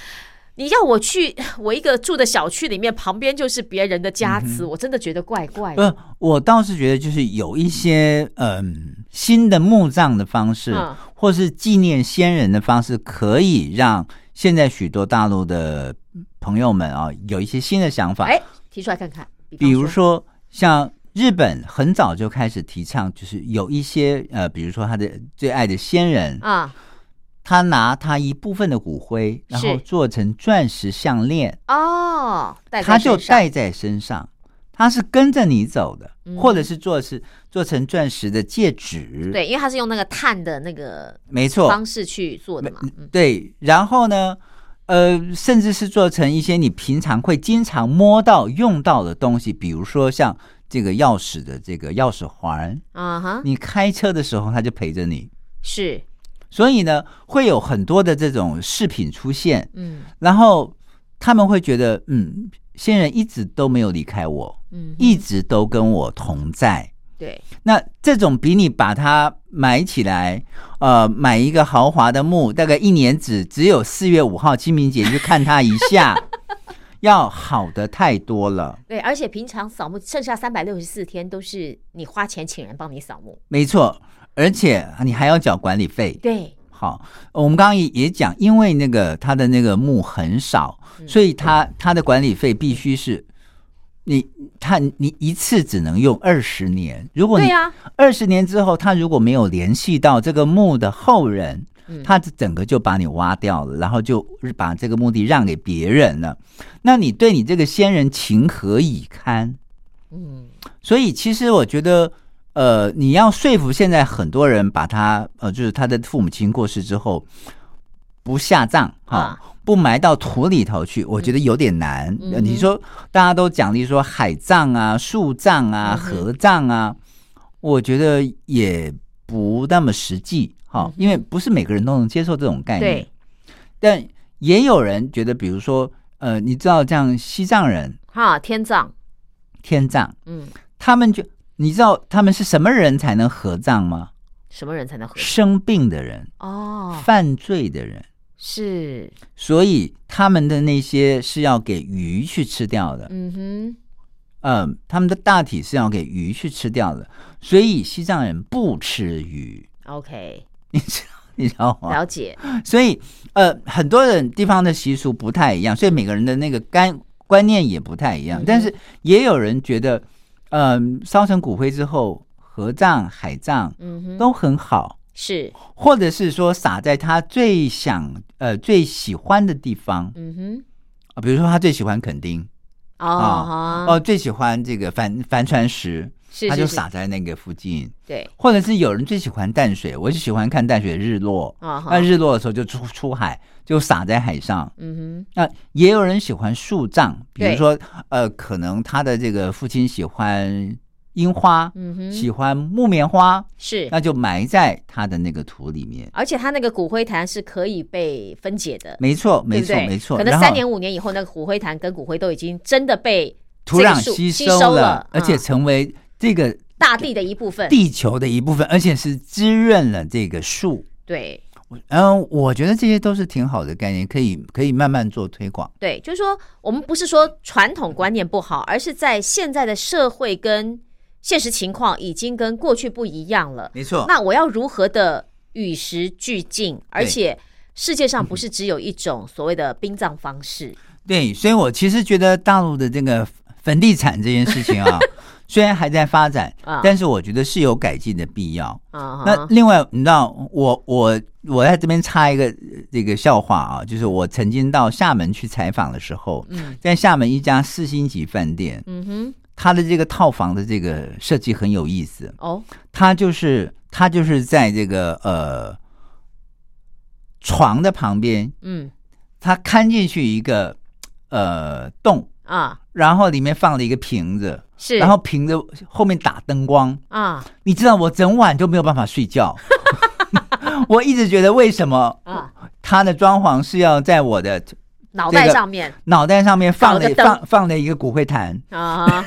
你要我去我一个住的小区里面，旁边就是别人的家祠，嗯，我真的觉得怪怪的。我倒是觉得就是有一些嗯、呃、新的墓葬的方式，嗯，或是纪念先人的方式，可以让现在许多大陆的朋友们啊，有一些新的想法，哎，提出来看看。比, 比如说，像日本很早就开始提倡，就是有一些呃，比如说他的最爱的先人啊，他拿他一部分的骨灰，然后做成钻石项链哦，他就戴在身上，他是跟着你走的，嗯，或者是做是做成钻石的戒指。对，因为他是用那个碳的那个没错方式去做的嘛，嗯。对，然后呢？呃，甚至是做成一些你平常会经常摸到用到的东西，比如说像这个钥匙的这个钥匙环啊，uh-huh. 你开车的时候它就陪着你，是，所以呢会有很多的这种饰品出现，嗯，然后他们会觉得嗯，先人一直都没有离开我，嗯，一直都跟我同在。对，那这种比你把它买起来，呃，买一个豪华的墓，大概一年只只有四月五号清明节去看它一下，要好的太多了。对，而且平常扫墓剩下三百六十四天都是你花钱请人帮你扫墓，没错，而且你还要缴管理费。对，好，我们刚刚也讲，因为那个它的那个墓很少，嗯，所以它它的管理费必须是。你他你一次只能用二十年，如果你二十年之后，他如果没有联系到这个墓的后人，他整个就把你挖掉了，然后就把这个墓地让给别人了。那你对你这个先人情何以堪？嗯，所以其实我觉得，呃，你要说服现在很多人把他，呃，就是他的父母亲过世之后不下葬啊。不埋到土里头去，我觉得有点难。嗯，你说大家都奖励说海葬啊、树葬啊、河葬啊，嗯，我觉得也不那么实际，嗯，因为不是每个人都能接受这种概念。对，但也有人觉得，比如说，呃，你知道，像西藏人哈，天葬，天葬，嗯，他们就你知道他们是什么人才能合葬吗？什么人才能合葬？生病的人哦，犯罪的人。是，所以他们的那些是要给鱼去吃掉的，嗯哼，呃，他们的大体是要给鱼去吃掉的，所以西藏人不吃鱼。OK， 你知道你知道吗？了解。所以呃，很多人地方的习俗不太一样，所以每个人的那个干观念也不太一样，嗯，但是也有人觉得，嗯，呃，烧成骨灰之后，合葬、海葬，嗯哼，都很好。是，或者是说撒在他最想呃最喜欢的地方，嗯哼，啊，比如说他最喜欢墾丁，哦，啊，哦，最喜欢这个帆帆船石，是是是，它就洒在那个附近。对，或者是有人最喜欢淡水，我就喜欢看淡水日落，哦，那日落的时候就 出, 出海就洒在海上。嗯哼，那也有人喜欢树葬，比如说呃，可能他的这个父亲喜欢樱花，嗯哼，喜欢木棉花，是，那就埋在他的那个土里面，而且他那个骨灰坛是可以被分解的，没错，没错，没错。可能三年五年以后，那个骨灰坛跟骨灰都已经真的被土壤吸收 了, 吸收了，而且成为这个大地的一部分，地球的一部分，而且是滋润了这个树。对。嗯，我觉得这些都是挺好的概念，可以可以慢慢做推广。对，就是说我们不是说传统观念不好，而是在现在的社会跟现实情况已经跟过去不一样了，没错。那我要如何的与时俱进？而且世界上不是只有一种所谓的殡葬方式。对，所以我其实觉得大陆的这个坟地产这件事情啊，虽然还在发展，但是我觉得是有改进的必要。啊，那另外你知道，我我我在这边插一个这个笑话啊，就是我曾经到厦门去采访的时候，嗯，在厦门一家四星级饭店，嗯哼。他的这个套房的这个设计很有意思哦，他就是他就是在这个呃床的旁边，嗯，他看进去一个呃洞啊，然后里面放了一个瓶子，是，然后瓶子后面打灯光啊，你知道我整晚就没有办法睡觉，我一直觉得为什么啊，他的装潢是要在我的脑袋上面，脑袋上面放了放放了一个骨灰坛啊。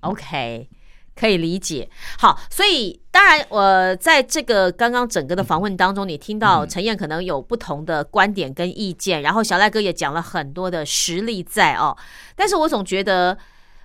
OK， 可以理解。好，所以当然，呃，在这个刚刚整个的访问当中，你听到陈燕可能有不同的观点跟意见，嗯，然后小赖哥也讲了很多的实例在哦。但是我总觉得，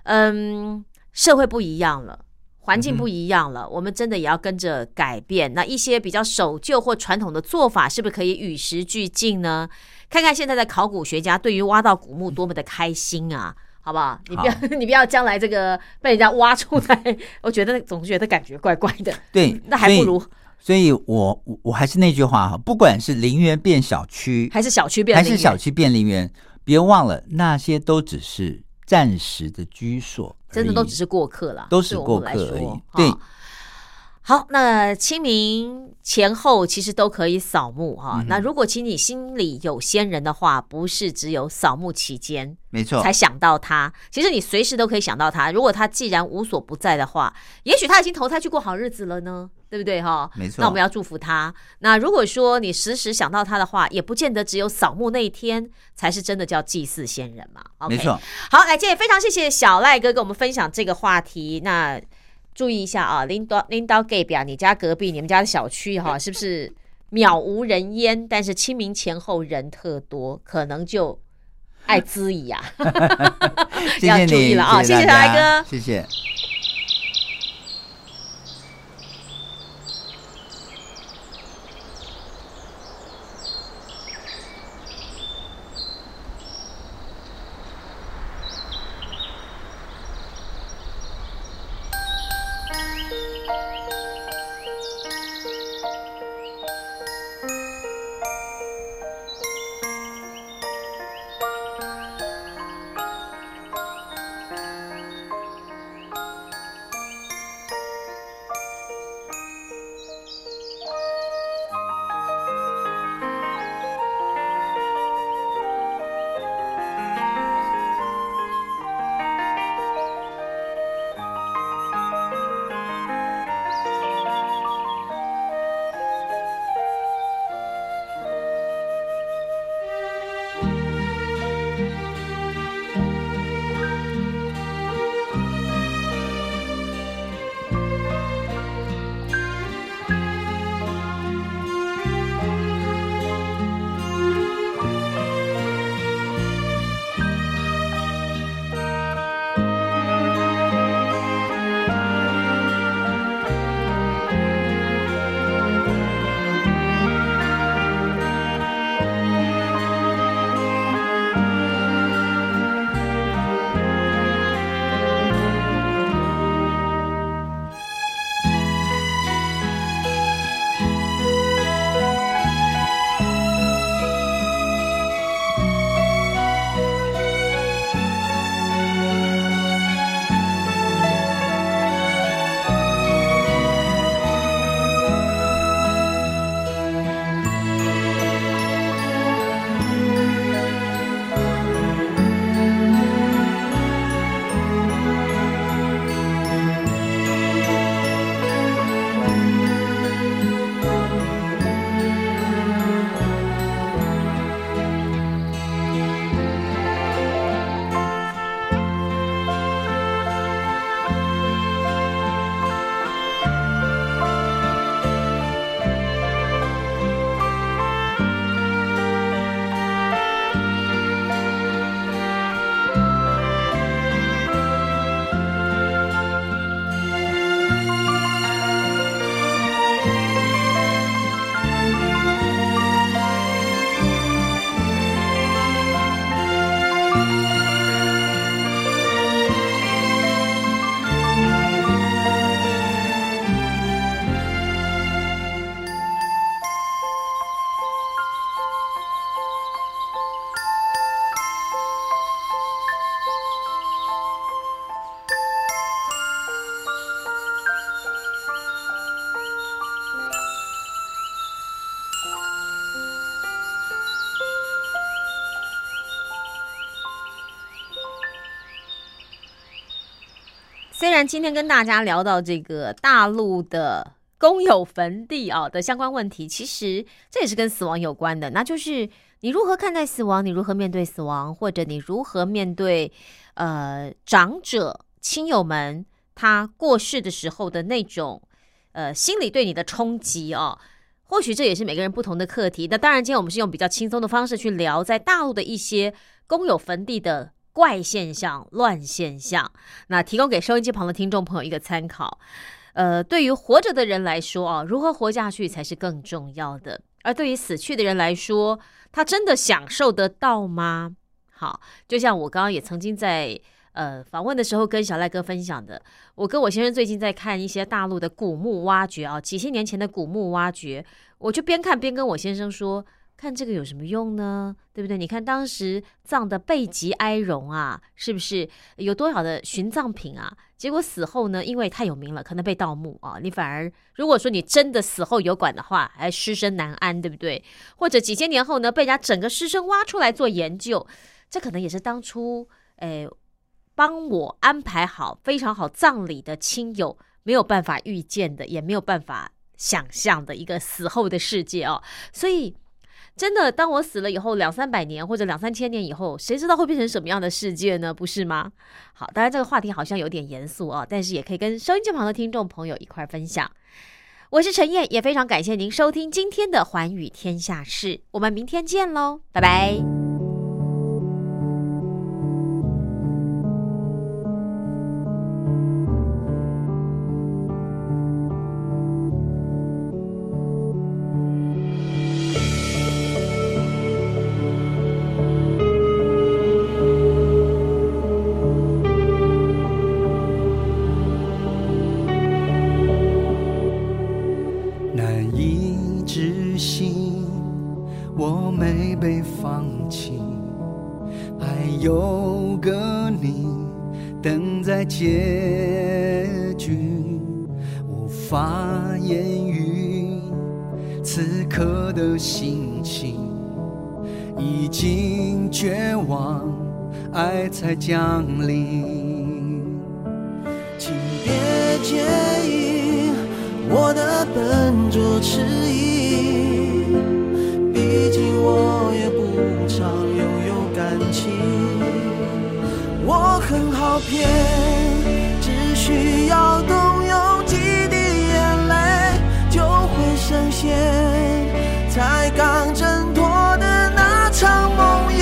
嗯，社会不一样了，环境不一样了，嗯，我们真的也要跟着改变。那一些比较守旧或传统的做法，是不是可以与时俱进呢？看看现在的考古学家对于挖到古墓多么的开心啊，好不好？你不要你不要将来这个被人家挖出来，我觉得总觉得感觉怪怪的。对，那还不如。所以我我还是那句话哈，不管是陵园变小区，还是小区变陵园，还是小区变陵园，别忘了那些都只是暂时的居所，真的都只是过客啦，都是过客而已。对。好，那清明前后其实都可以扫墓哈，嗯。那如果其实你心里有先人的话，不是只有扫墓期间，没错，才想到他。其实你随时都可以想到他。如果他既然无所不在的话，也许他已经投胎去过好日子了呢，对不对哈？没错。那我们要祝福他。那如果说你时时想到他的话，也不见得只有扫墓那一天才是真的叫祭祀先人嘛。Okay，没错。好，来，今天非常谢谢小赖哥跟我们分享这个话题。那注意一下啊，拎到拎到隔壁啊，你家隔壁你们家的小区哈，啊，是不是渺无人烟？但是清明前后人特多，可能就爱滋一啊。谢谢你，要注意了啊！谢谢小赖哥，谢谢。虽然今天跟大家聊到这个大陆的公有坟地啊的相关问题，其实这也是跟死亡有关的，那就是你如何看待死亡，你如何面对死亡，或者你如何面对呃长者亲友们他过世的时候的那种呃心理对你的冲击啊。或许这也是每个人不同的课题。那当然今天我们是用比较轻松的方式去聊在大陆的一些公有坟地的怪现象、乱现象，那提供给收音机旁的听众朋友一个参考。呃，对于活着的人来说啊，如何活下去才是更重要的。而对于死去的人来说，他真的享受得到吗？好，就像我刚刚也曾经在呃访问的时候跟小赖哥分享的，我跟我先生最近在看一些大陆的古墓挖掘啊，几千年前的古墓挖掘，我就边看边跟我先生说，看这个有什么用呢？对不对？你看当时葬的备极哀荣啊，是不是有多少的殉葬品啊？结果死后呢，因为太有名了，可能被盗墓啊。你反而如果说你真的死后有感的话，还尸身难安，对不对？或者几千年后呢，被人家整个尸身挖出来做研究，这可能也是当初诶帮我安排好非常好葬礼的亲友没有办法预见的，也没有办法想象的一个死后的世界哦。所以。真的当我死了以后，两三百年或者两三千年以后，谁知道会变成什么样的世界呢？不是吗？好，当然这个话题好像有点严肃啊，但是也可以跟收音机旁的听众朋友一块分享。我是陈燕，也非常感谢您收听今天的寰宇天下事，我们明天见咯，拜拜。结局无法言语，此刻的心情已经绝望，爱才降临。请别介意我的笨拙迟疑，毕竟我也不常拥有感情，我很好骗，需要动用几滴眼泪就会深陷，才刚挣脱的那场梦魇，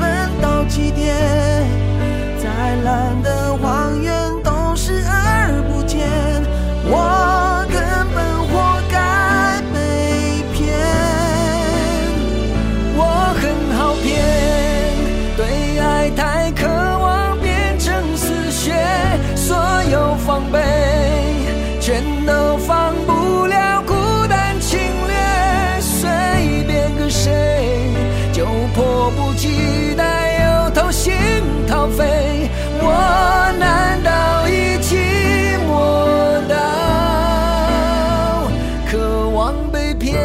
问到几点？再烂的谎言都视而不见，我根本活该被骗，我很好骗，对爱太渴望变成死穴，所所有防备全都防不了孤单侵略，随便个谁就迫不及待又掏心掏肺，我难道已经寂寞到渴望被骗？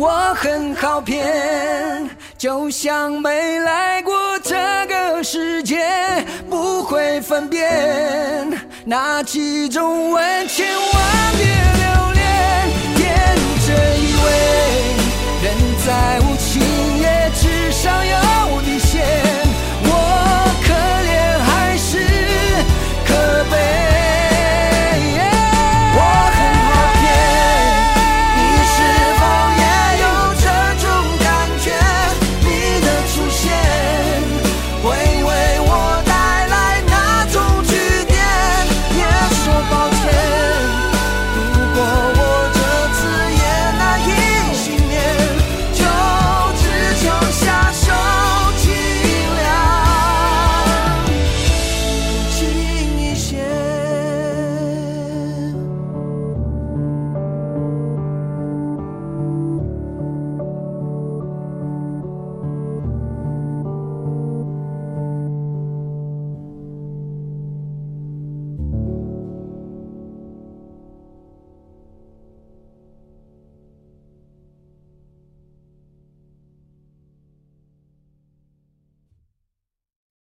我很好骗，就像没来过这个世界，不会分辨那几种温情万别留恋。